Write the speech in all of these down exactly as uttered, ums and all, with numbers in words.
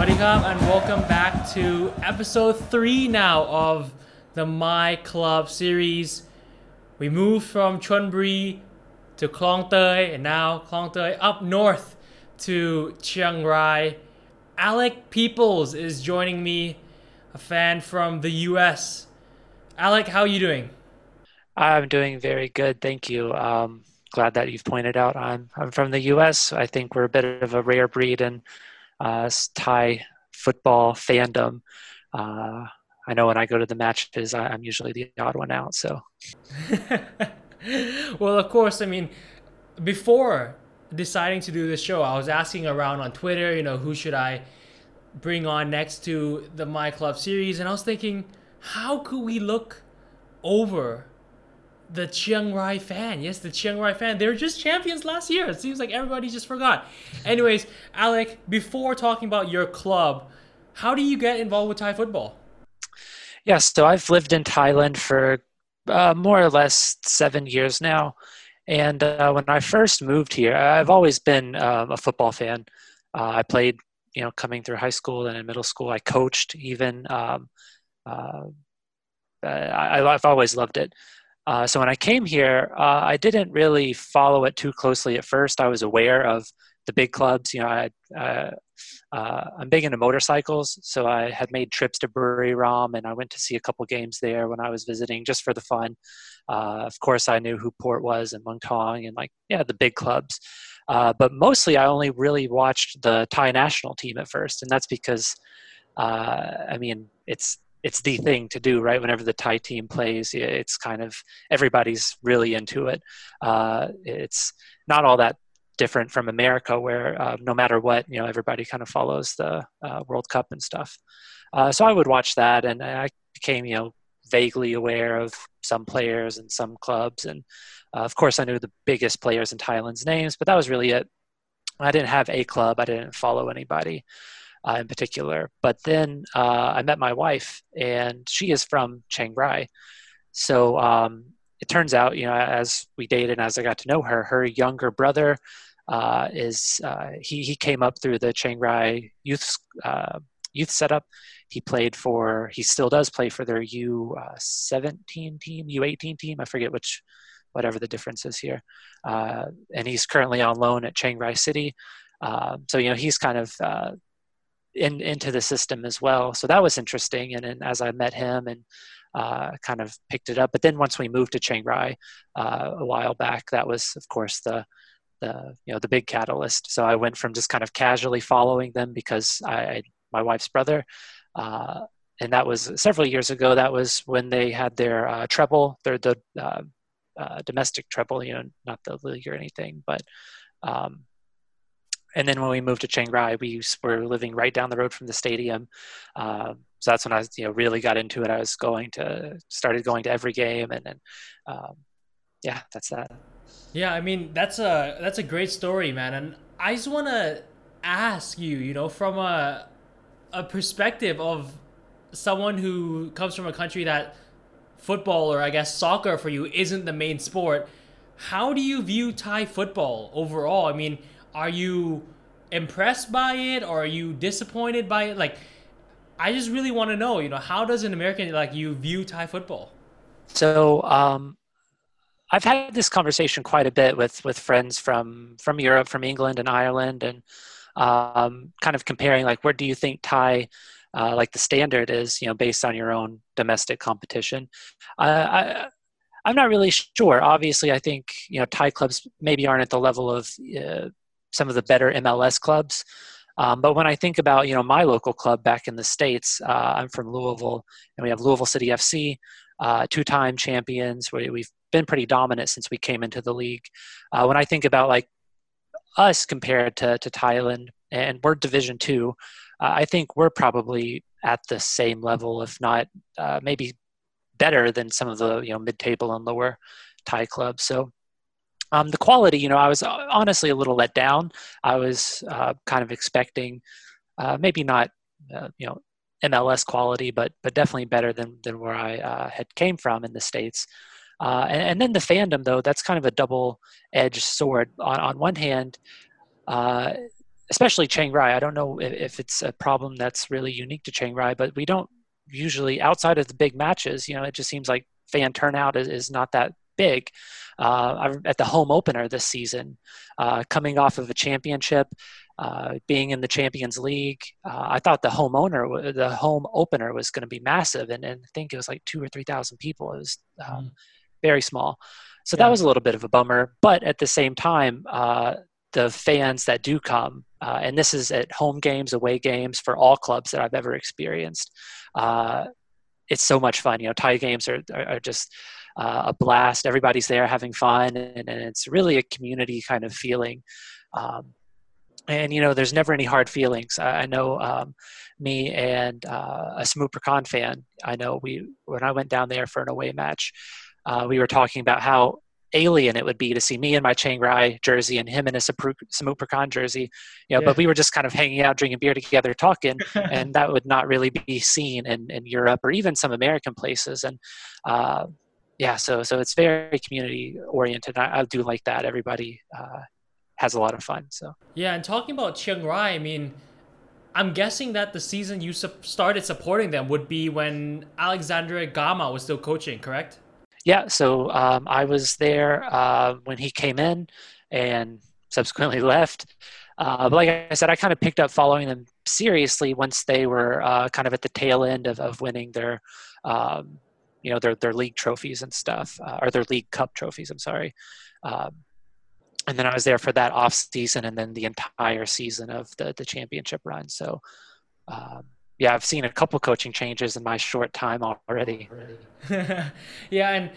Sawadikam and welcome back to episode three now of the My Club series. We moved from Chonburi to Klong Thai and now Klong Thai up north to Chiang Rai. Alec Peoples is joining me, a fan from the U S. Alec, how are you doing? I'm doing very good, thank you. Um, glad that you've pointed out I'm I'm from the U S. I think we're a bit of a rare breed in uh, Thai football fandom. Uh, I know when I go to the matches, I, I'm usually the odd one out. So, well, of course, I mean, before deciding to do this show, I was asking around on Twitter, you know, who should I bring on next to the My Club series, and I was thinking, how could we look over the Chiang Rai fan? Yes, the Chiang Rai fan. They were just champions last year. It seems like everybody just forgot. Anyways, Alec, before talking about your club, how do you get involved with Thai football? Yeah, so I've lived in Thailand for uh, more or less seven years now. And uh, when I first moved here, I've always been um, a football fan. Uh, I played, you know, coming through high school and in middle school. I coached even. Um, uh, I, I've always loved it. Uh, so when I came here, uh, I didn't really follow it too closely at first. I was aware of the big clubs. You know, I, uh, uh, I'm big into motorcycles, so I had made trips to Buriram, and I went to see a couple games there when I was visiting just for the fun. Uh, of course, I knew who Port was and Muangthong and, like, yeah, the big clubs. Uh, but mostly I only really watched the Thai national team at first, and that's because, uh, I mean, it's – it's the thing to do, right? Whenever the Thai team plays, it's kind of, everybody's really into it. Uh, it's not all that different from America where uh, no matter what, you know, everybody kind of follows the uh, World Cup and stuff. Uh, so I would watch that, and I became, you know, vaguely aware of some players and some clubs. And uh, of course I knew the biggest players in Thailand's names, but that was really it. I didn't have a club. I didn't follow anybody. Uh, in particular. But then uh, I met my wife, and she is from Chiang Rai. So um, it turns out, you know, as we dated and as I got to know her, her younger brother uh, is, uh, he he came up through the Chiang Rai youth, uh, youth setup. He played for, he still does play for their U seventeen team, U eighteen team. I forget which, whatever the difference is here. Uh, and he's currently on loan at Chiang Rai City. Uh, so, you know, he's kind of, uh, In, into the system as well. So that was interesting. And, and as I met him and uh, kind of picked it up, but then once we moved to Chiang Rai uh, a while back, that was of course the, the, you know, the big catalyst. So I went from just kind of casually following them because I, I my wife's brother, uh, and that was several years ago. That was when they had their uh, treble, their, the uh, uh, domestic treble, you know, not the league or anything, but um, and then when we moved to Chiang Rai, we were living right down the road from the stadium. Um, so that's when I, you know, really got into it. I was going to, started going to every game, and then, um, yeah, that's that. Yeah, I mean, that's a that's a great story, man. And I just want to ask you, you know, from a a perspective of someone who comes from a country that football, or I guess soccer for you, isn't the main sport. How do you view Thai football overall? I mean, are you impressed by it, or are you disappointed by it? Like, I just really want to know, you know, how does an American like you view Thai football? So um, I've had this conversation quite a bit with, with friends from, from Europe, from England and Ireland, and um, kind of comparing, like, where do you think Thai, uh, like the standard is, you know, based on your own domestic competition? Uh, I I'm not really sure. Obviously, I think, you know, Thai clubs maybe aren't at the level of uh, some of the better M L S clubs. Um, but when I think about, you know, my local club back in the States, uh, I'm from Louisville, and we have Louisville City F C, uh, two-time champions. We, we've been pretty dominant since we came into the league. Uh, when I think about, like, us compared to, to Thailand, and we're Division Two, uh, I think we're probably at the same level, if not uh, maybe better than some of the, you know, mid-table and lower Thai clubs. So Um, the quality, you know, I was honestly a little let down. I was uh, kind of expecting uh, maybe not, uh, you know, M L S quality, but but definitely better than than where I uh, had came from in the States. Uh, and, and then the fandom, though, that's kind of a double-edged sword. On, on one hand, uh, especially Chiang Rai. I don't know if it's a problem that's really unique to Chiang Rai, but we don't usually, outside of the big matches, you know, it just seems like fan turnout is, is not that big. Uh, at the home opener this season, uh, coming off of a championship, uh, being in the Champions League, uh, I thought the home owner, the home opener was going to be massive, and, and I think it was like two or three thousand people. It was um, mm. very small, so yeah. that was a little bit of a bummer. But at the same time, uh, the fans that do come, uh, and this is at home games, away games for all clubs that I've ever experienced. Uh, it's so much fun. You know, Thai games are are, are just. Uh, a blast. Everybody's there having fun, and, and it's really a community kind of feeling. Um, and you know, there's never any hard feelings. I, I know um, me and uh, a Samut Prakan fan, I know we when I went down there for an away match, uh, we were talking about how alien it would be to see me in my Chiang Rai jersey and him in a Samut Prakan jersey, you know, yeah. but we were just kind of hanging out, drinking beer together, talking, and that would not really be seen in, in Europe or even some American places. And uh, Yeah, so so it's very community oriented. I, I do like that. Everybody uh, has a lot of fun. So yeah, and talking about Chiang Rai, I mean, I'm guessing that the season you su- started supporting them would be when Alexandre Gama was still coaching, correct? Yeah, so um, I was there uh, when he came in and subsequently left. Uh, but like I said, I kind of picked up following them seriously once they were uh, kind of at the tail end of, of winning their. Um, you know, their, their league trophies and stuff, uh, or their league cup trophies, I'm sorry. Um, and then I was there for that off season and then the entire season of the, the championship run. So, um, yeah, I've seen a couple coaching changes in my short time already. Yeah. And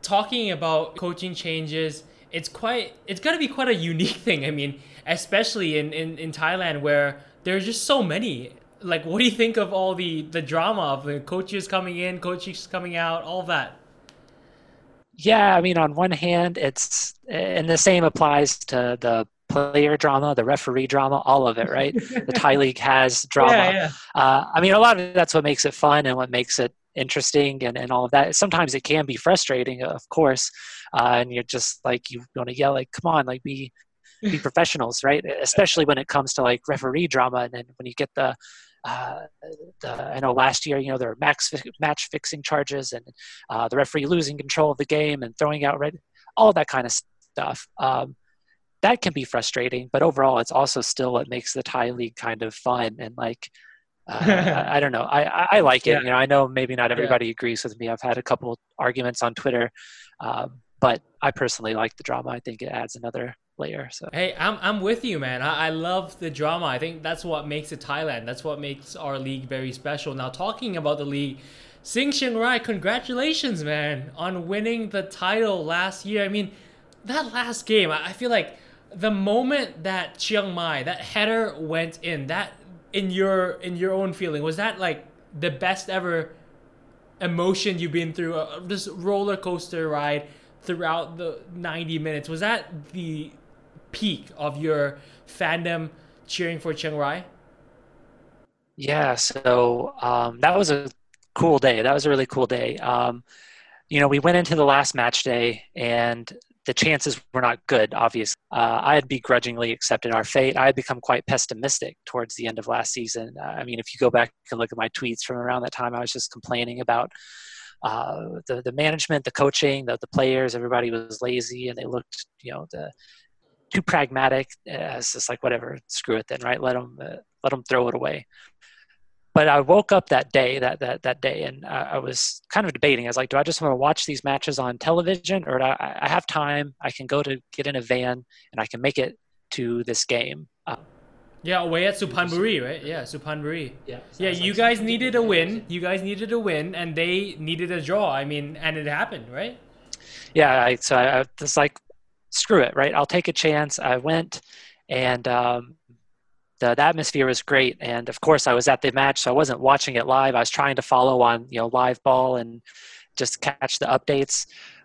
talking about coaching changes, it's quite, it's gotta be quite a unique thing. I mean, especially in, in, in Thailand where there's just so many. Like, what do you think of all the, the drama of the coaches coming in, coaches coming out, all that? Yeah, I mean, on one hand, it's, and the same applies to the player drama, the referee drama, all of it, right? The Thai League has drama. Yeah, yeah. Uh, I mean, a lot of it, that's what makes it fun and what makes it interesting and, and all of that. Sometimes it can be frustrating, of course, uh, and you're just like, you want to yell, like, come on, like, be be professionals, right? Especially when it comes to, like, referee drama, and then when you get the, Uh, the, I know last year, you know, there were max fi- match fixing charges and uh, the referee losing control of the game and throwing out red, all that kind of stuff. Um, that can be frustrating, but overall, it's also still what makes the Thai League kind of fun. And like, uh, I, I don't know, I, I like it. Yeah. You know, I know maybe not everybody yeah. agrees with me. I've had a couple arguments on Twitter, um, but I personally like the drama. I think it adds another layer. So hey, I'm I'm with you, man. I, I love the drama. I think that's what makes it Thailand. That's what makes our league very special. Now, talking about the league, Sing Chiang Rai, congratulations, man, on winning the title last year. I mean, that last game, I, I feel like the moment that Chiang Mai, that header went in, that in your in your own feeling, was that like the best ever emotion you've been through? Uh, this roller coaster ride throughout the ninety minutes, was that the peak of your fandom cheering for Chiang Rai? Yeah, so um, that was a cool day. That was a really cool day. Um, you know, we went into the last match day and the chances were not good, obviously. Uh, I had begrudgingly accepted our fate. I had become quite pessimistic towards the end of last season. I mean, if you go back and look at my tweets from around that time, I was just complaining about Uh, the, the management, the coaching, the, the players, everybody was lazy and they looked, you know, the, too pragmatic. Uh, it's just like, whatever, screw it then, right? Let them, uh, let them throw it away. But I woke up that day, that, that, that day, and I, I was kind of debating. I was like, do I just want to watch these matches on television, or do I, I have time? I can go to get in a van and I can make it to this game. Uh, Yeah, away at Supanburi, right? Yeah, Supanburi. Yeah, yeah. You guys needed a win. You guys needed a win, and they needed a draw. I mean, and it happened, right? Yeah, I, so I, I was like, screw it, right? I'll take a chance. I went, and um, the, the atmosphere was great. And, of course, I was at the match, so I wasn't watching it live. I was trying to follow on, you know, live ball and just catch the updates.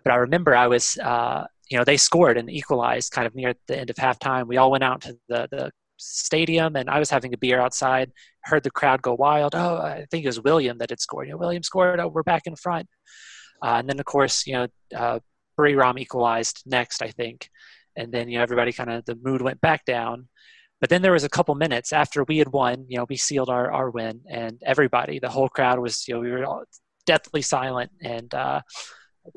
But I remember I was, uh, you know, they scored and equalized kind of near the end of halftime. We all went out to the, the – stadium, and I was having a beer outside, heard the crowd go wild. Oh, I think it was William that had scored. You know, William scored. Oh, we're back in front. Uh, and then, of course, you know, uh, Buriram equalized next, I think. And then, you know, everybody kind of, the mood went back down. But then there was a couple minutes after we had won, you know, we sealed our, our win, and everybody, the whole crowd was, you know, we were all deathly silent and uh,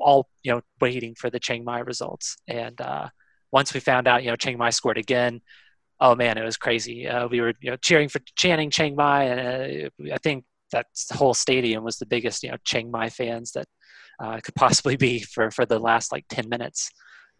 all, you know, waiting for the Chiang Mai results. And uh, once we found out, you know, Chiang Mai scored again, oh man, it was crazy. Uh, we were, you know, cheering for chanting Chiang Mai, and uh, I think that whole stadium was the biggest, you know, Chiang Mai fans that uh, could possibly be for for the last like ten minutes.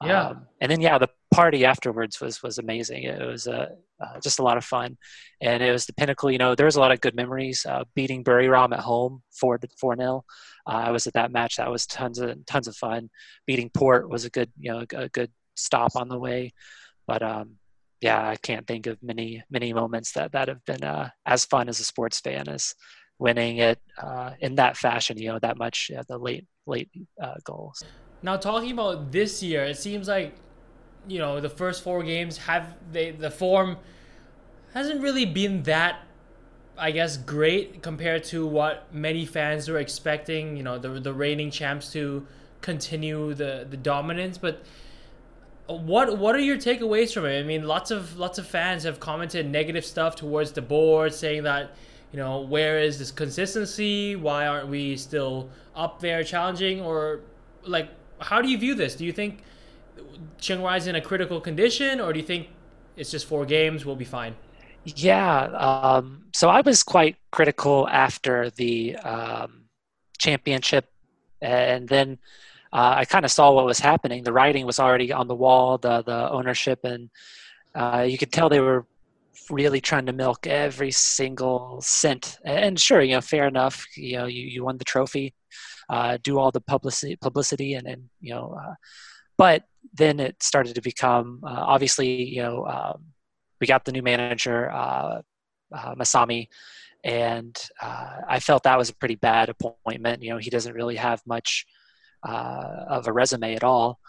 Yeah, um, and then yeah, the party afterwards was was amazing. It was uh, uh, just a lot of fun, and it was the pinnacle. You know, there was a lot of good memories. Uh, beating Buriram at home four to four nil. Uh, I was at that match. That was tons of tons of fun. Beating Port was a good, you know, a good stop on the way. But um, yeah, I can't think of many many moments that that have been uh, as fun as a sports fan as winning it uh, in that fashion. You know, that much at the late late uh, goals. Now, talking about this year, it seems like, you know, the first four games have they the form hasn't really been that, I guess, great compared to what many fans were expecting. You know, the the reigning champs to continue the, the dominance. But what what are your takeaways from it? I mean, lots of lots of fans have commented negative stuff towards the board, saying that, you know, where is this consistency? Why aren't we still up there challenging? Or, like, how do you view this? Do you think Chiang Mai is in a critical condition, or do you think it's just four games, we'll be fine? Yeah. Um, so I was quite critical after the um, championship. And then uh, I kind of saw what was happening. The writing was already on the wall, the, the ownership. And uh, you could tell they were really trying to milk every single cent. And sure, you know, fair enough. You know, you, you won the trophy. Uh, do all the publicity, publicity, and, and you know, uh, but then it started to become uh, obviously, you know, um, we got the new manager, uh, uh, Masami, and uh, I felt that was a pretty bad appointment. You know, he doesn't really have much uh, of a resume at all.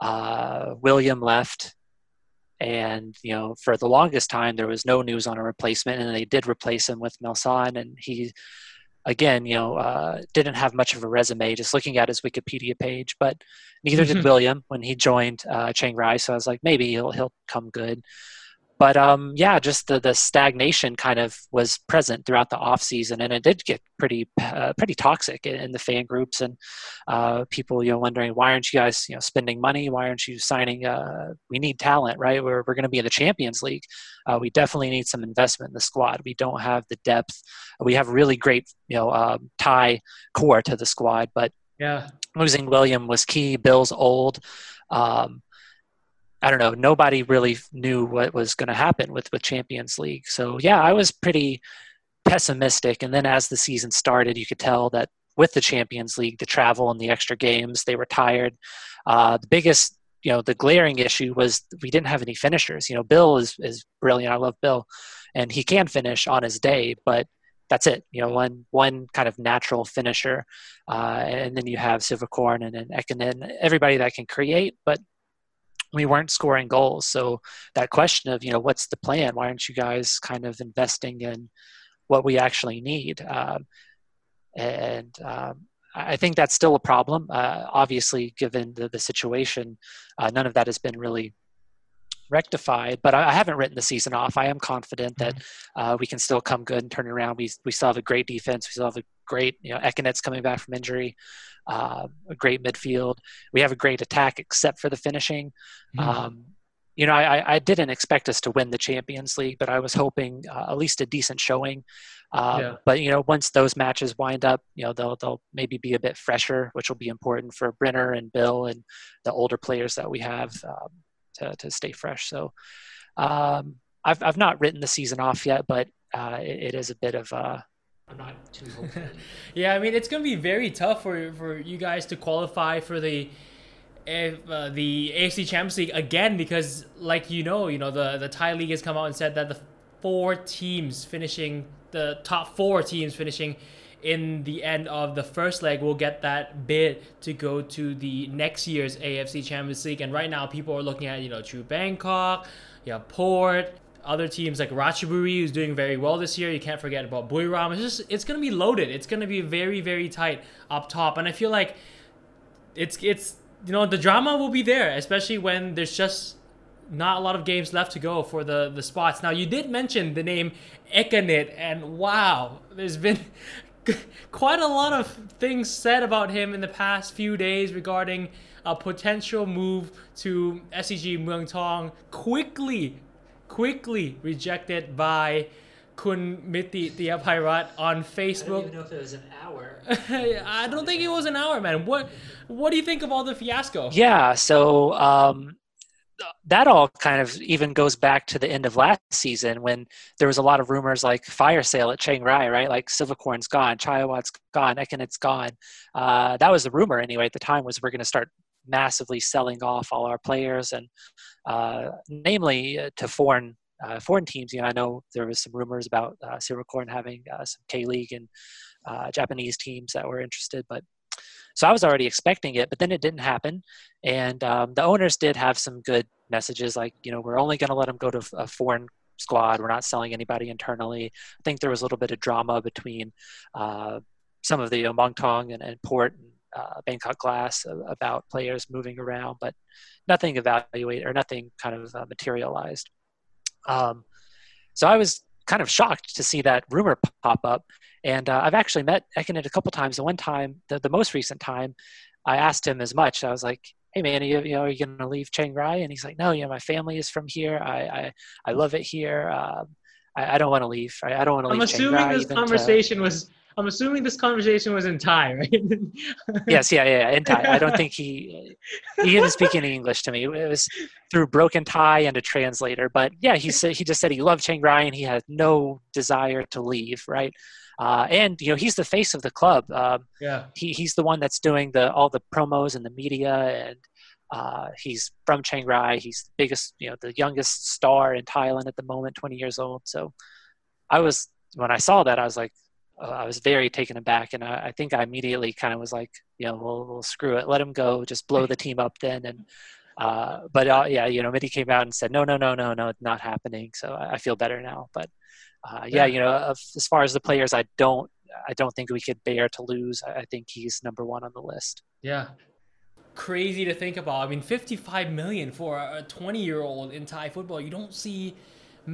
Uh, William left, and you know, for the longest time there was no news on a replacement, and they did replace him with Melson, and he. Again, you know, uh, didn't have much of a resume, just looking at his Wikipedia page, but neither mm-hmm. did William when he joined uh, Chiang Rai. So I was like, maybe he'll he'll come good. But um, yeah, just the, the stagnation kind of was present throughout the off season, and it did get pretty uh, pretty toxic in, in the fan groups, and uh, people, you know, wondering, why aren't you guys, you know, spending money? Why aren't you signing? Uh, we need talent, right? We're we're going to be in the Champions League. Uh, we definitely need some investment in the squad. We don't have the depth. We have really great, you know, um, Thai core to the squad, but yeah, losing William was key. Bill's old. Um, I don't know. Nobody really knew what was going to happen with, with Champions League. So yeah, I was pretty pessimistic. And then as the season started, you could tell that with the Champions League, the travel and the extra games, they were tired. Uh, the biggest, you know, the glaring issue was we didn't have any finishers. You know, Bill is, is brilliant. I love Bill, and he can finish on his day, but that's it. You know, one one kind of natural finisher. Uh, and then you have Siwakorn and, and Ekinen, everybody that can create, but we weren't scoring goals. So that question of, you know, what's the plan? Why aren't you guys kind of investing in what we actually need? Um, and um, I think that's still a problem. Uh, obviously, given the, the situation, uh, none of that has been really rectified. But I, I haven't written the season off. I am confident mm-hmm. that uh, we can still come good and turn it around. We we still have a great defense. We still have a great, you know, Ekkanit's coming back from injury. Uh, a great midfield. We have a great attack, except for the finishing. Mm-hmm. Um, you know, I, I didn't expect us to win the Champions League, but I was hoping uh, at least a decent showing. Um, yeah. But you know, once those matches wind up, you know, they'll they'll maybe be a bit fresher, which will be important for Brenner and Bill and the older players that we have um, to to stay fresh. So um, I've I've not written the season off yet, but uh, it, it is a bit of a I'm not too hopeful. Yeah, I mean, it's going to be very tough for, for you guys to qualify for the uh, the A F C Champions League again, because, like, you know, you know the, the Thai League has come out and said that the four teams finishing, the top four teams finishing in the end of the first leg will get that bid to go to the next year's A F C Champions League. And right now, people are looking at, you know, True Bangkok, you have Port, other teams like Ratchaburi, who's doing very well this year. You can't forget about Buriram. It's just, it's going to be loaded. It's going to be very, very tight up top. And I feel like it's, it's, you know, the drama will be there, especially when there's just not a lot of games left to go for the, the spots. Now, you did mention the name Ekkanit, and wow, there's been quite a lot of things said about him in the past few days regarding a potential move to S C G Muangthong, quickly, quickly rejected by Kun Mithi Tiyapairat on Facebook. I don't even know if it was an hour. I don't think it was an hour, man. What What do you think of all the fiasco? Yeah, so um, that all kind of even goes back to the end of last season when there was a lot of rumors like fire sale at Chiang Rai, right? Like Siwakorn's gone, Chaiwat's gone, Ekkinit's gone. Uh, that was the rumor anyway at the time, was we're going to start massively selling off all our players, and uh, namely uh, to foreign Uh, foreign teams. You know, I know there was some rumors about uh, Siwakorn having uh, some K-League and uh, Japanese teams that were interested, but so I was already expecting it, but then it didn't happen. And um, the owners did have some good messages, like, you know, we're only going to let them go to a foreign squad, we're not selling anybody internally. I think there was a little bit of drama between uh, some of the Muangthong and, and Port and uh, Bangkok Glass about players moving around, but nothing evaluated or nothing kind of uh, materialized. Um, so I was kind of shocked to see that rumor pop up, and uh, I've actually met Ekinen a couple times. The one time, the, the most recent time, I asked him as much. I was like, "Hey man, are you, you know, are you going to leave Chiang Rai?" And he's like, "No, you know, my family is from here. I I, I love it here. Um, I, I don't want to leave. I, I don't want to leave." I'm assuming Chiang Rai this conversation to... was. I'm assuming this conversation was in Thai, right? Yes, yeah, yeah, in Thai. I don't think he he didn't speak any English to me. It was through broken Thai and a translator. But yeah, he said he just said he loved Chiang Rai and he had no desire to leave, right? Uh, and you know, he's the face of the club. Um, yeah, he he's the one that's doing the all the promos and the media, and uh, he's from Chiang Rai. He's the biggest, you know, the youngest star in Thailand at the moment, twenty years old. So, I was when I saw that, I was like. Uh, I was very taken aback, and I, I think I immediately kind of was like, you know, we'll, we'll screw it, let him go, just blow the team up then. And uh, but uh, yeah, you know, Mithi came out and said, no, no, no, no, no, it's not happening. So I, I feel better now. But uh, yeah, you know, as far as the players, I don't, I don't think we could bear to lose. I, I think he's number one on the list. Yeah, crazy to think about. I mean, fifty-five million for a twenty-year-old in Thai football. You don't see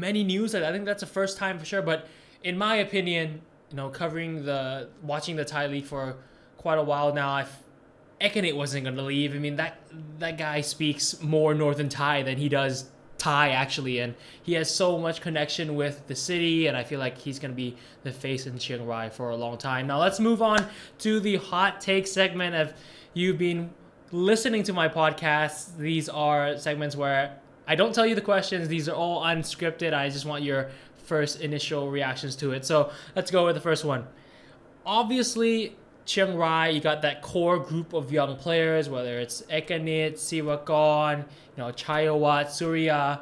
many news. I think that's the first time for sure. But in my opinion, you know, covering the, watching the Thai League for quite a while now, I've, Ekkanit wasn't going to leave. I mean, that that guy speaks more Northern Thai than he does Thai, actually. And he has so much connection with the city, and I feel like he's going to be the face in Chiang Rai for a long time. Now, let's move on to the hot take segment. If you've been listening to my podcast, these are segments where I don't tell you the questions. These are all unscripted. I just want your first initial reactions to it. So let's go with the first one. Obviously, Chiang Rai, you got that core group of young players, whether it's Ekkanit, Siwakorn, you know, Chaiwat, Surya,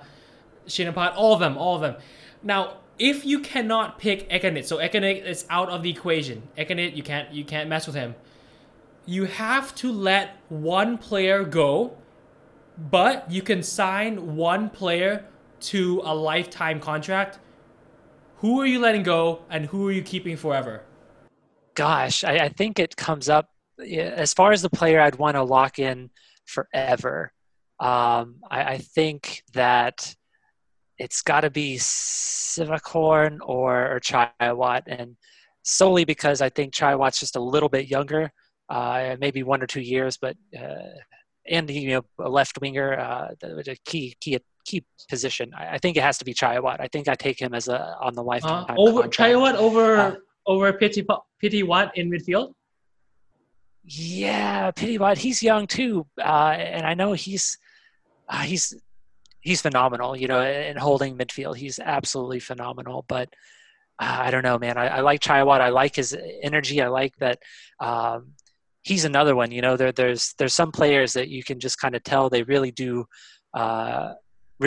Chinnapat, all of them, all of them. Now, if you cannot pick Ekkanit, so Ekkanit is out of the equation. Ekkanit, you can't, you can't mess with him. You have to let one player go, but you can sign one player to a lifetime contract. Who are you letting go, and who are you keeping forever? Gosh, I, I think it comes up as far as the player I'd want to lock in forever. Um, I, I think that it's got to be Sivakorn or, or Chaiwat, and solely because I think Chaiwat's just a little bit younger, uh, maybe one or two years, but uh, and you know, a left winger, uh, the, the key key. Key position. I think it has to be Chaiwat. I think I take him as a on the lifetime uh, over contract. Chaiwat over uh, over Pitiwat Piti in midfield. Yeah, Pitiwat. He's young too, uh, and I know he's uh, he's he's phenomenal. You know, in holding midfield, he's absolutely phenomenal. But uh, I don't know, man. I, I like Chaiwat. I like his energy. I like that. Um, he's another one. You know, there there's there's some players that you can just kind of tell they really do. Uh,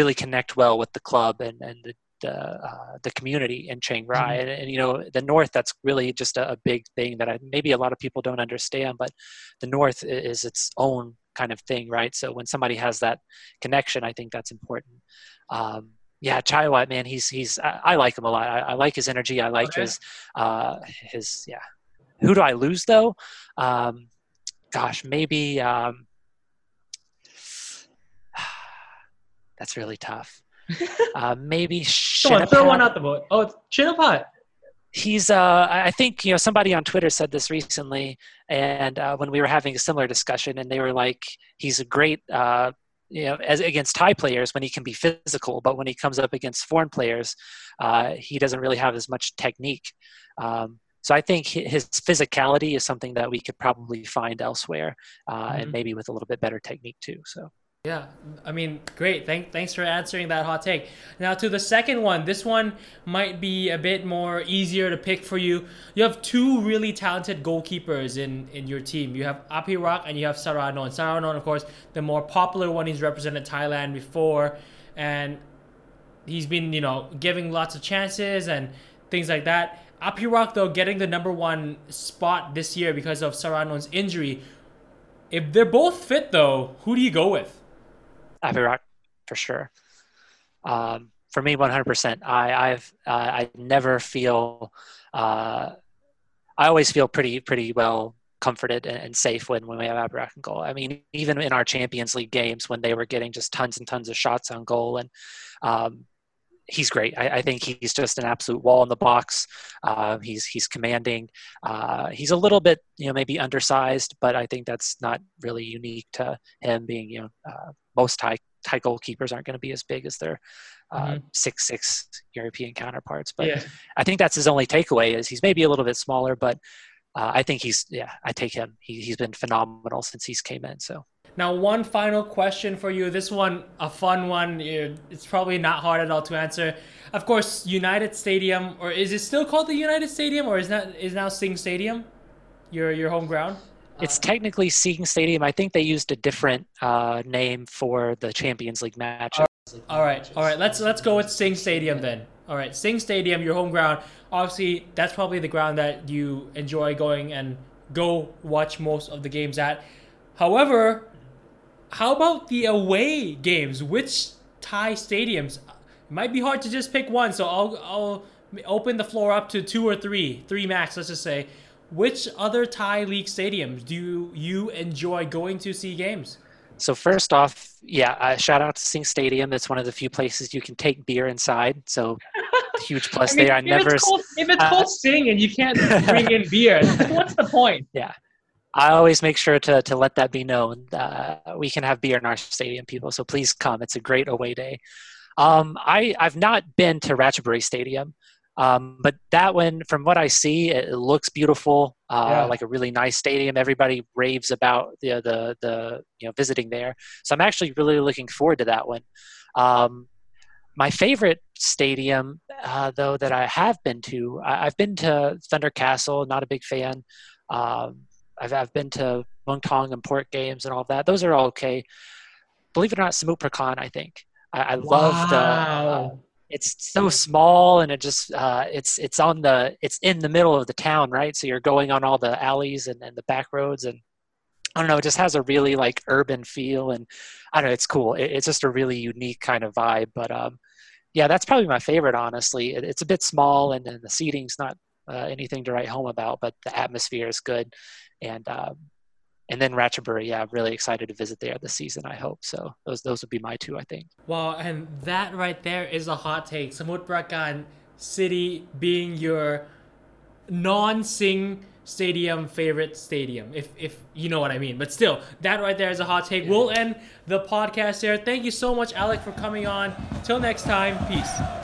really connect well with the club and, and the the, uh, the community in Chiang Rai. Mm-hmm. And, and, you know, the North, that's really just a, a big thing that I, maybe a lot of people don't understand, but the North is its own kind of thing, right? So when somebody has that connection, I think that's important. Um, yeah, Chaiwat, man, he's, he's I, I like him a lot. I, I like his energy. I like okay. his, uh, his, yeah. Who do I lose, though? Um, gosh, maybe... Um, That's really tough. Uh, maybe Chinnapat. Come on, throw one out the boat. Oh, it's Chinnapat. He's, uh, I think, you know, somebody on Twitter said this recently, and uh, when we were having a similar discussion, and they were like, he's a great, uh, you know, as against Thai players when he can be physical, but when he comes up against foreign players, uh, he doesn't really have as much technique. Um, so I think his physicality is something that we could probably find elsewhere, uh, mm-hmm. and maybe with a little bit better technique too, so. Yeah, I mean, great. Thank, thanks for answering that hot take. Now to the second one. This one might be a bit more easier to pick for you. You have two really talented goalkeepers in, in your team. You have Apirak and you have Saranon. Saranon, of course, the more popular one. He's represented Thailand before, and he's been, you know, giving lots of chances and things like that. Apirak, though, getting the number one spot this year because of Saranon's injury. If they're both fit, though, who do you go with? Apirak, for sure. Um, for me, one hundred percent. I, I've, uh, I never feel, uh, I always feel pretty, pretty well comforted and, and safe when, when we have Apirak in goal. I mean, even in our Champions League games when they were getting just tons and tons of shots on goal, and um, he's great. I, I think he's just an absolute wall in the box. Uh, he's, he's commanding. Uh, he's a little bit, you know, maybe undersized, but I think that's not really unique to him being, you know, uh, most Thai, Thai goalkeepers aren't going to be as big as their uh, mm-hmm. six six European counterparts. But yeah. I think that's his only takeaway is he's maybe a little bit smaller, but uh, I think he's, yeah, I take him. He, he's been phenomenal since he's came in. So now one final question for you. This one, a fun one. It's probably not hard at all to answer. Of course, United Stadium, or is it still called the United Stadium, or is that is now Singha Stadium, your your home ground? It's technically Singha Stadium. I think they used a different uh, name for the Champions League match. All right, all right. Let's let's go with Singha Stadium then. All right, Singha Stadium, your home ground. Obviously, that's probably the ground that you enjoy going and go watch most of the games at. However, how about the away games? Which Thai stadiums? It might be hard to just pick one, so I'll I'll open the floor up to two or three, three max. Let's just say. Which other Thai league stadiums do you enjoy going to see games? So first off, yeah, uh, shout out to Singha Stadium. That's one of the few places you can take beer inside. So huge plus I mean, there. I if never it's called, if it's uh, called Singha and you can't bring in beer, what's the point? Yeah, I always make sure to to let that be known. Uh, we can have beer in our stadium, people. So please come. It's a great away day. Um, I I've not been to Ratchaburi Stadium. Um, but that one, from what I see, it, it looks beautiful, uh, yeah. like a really nice stadium. Everybody raves about the, the, the, you know, visiting there. So I'm actually really looking forward to that one. Um, my favorite stadium, uh, though, that I have been to, I, I've been to Thunder Castle, not a big fan. Um, I've, I've been to Muangthong and Port Games and all of that. Those are all okay. Believe it or not, Samut Prakan, I think. I, I wow. love the... Uh, It's so small, and it just—it's—it's uh, it's on the—it's in the middle of the town, right? So you're going on all the alleys and, and the back roads, and I don't know. It just has a really like urban feel, and I don't know. It's cool. It, it's just a really unique kind of vibe. But um, yeah, that's probably my favorite, honestly. It, it's a bit small, and, and the seating's not uh, anything to write home about, but the atmosphere is good, and um, and then Ratchaburi, yeah, I'm really excited to visit there this season, I hope. So those those would be my two, I think. Wow, and that right there is a hot take. Samut Prakan City being your non-Singha Stadium favorite stadium, if if you know what I mean. But still, that right there is a hot take. Yeah. We'll end the podcast there. Thank you so much, Alec, for coming on. Till next time, peace.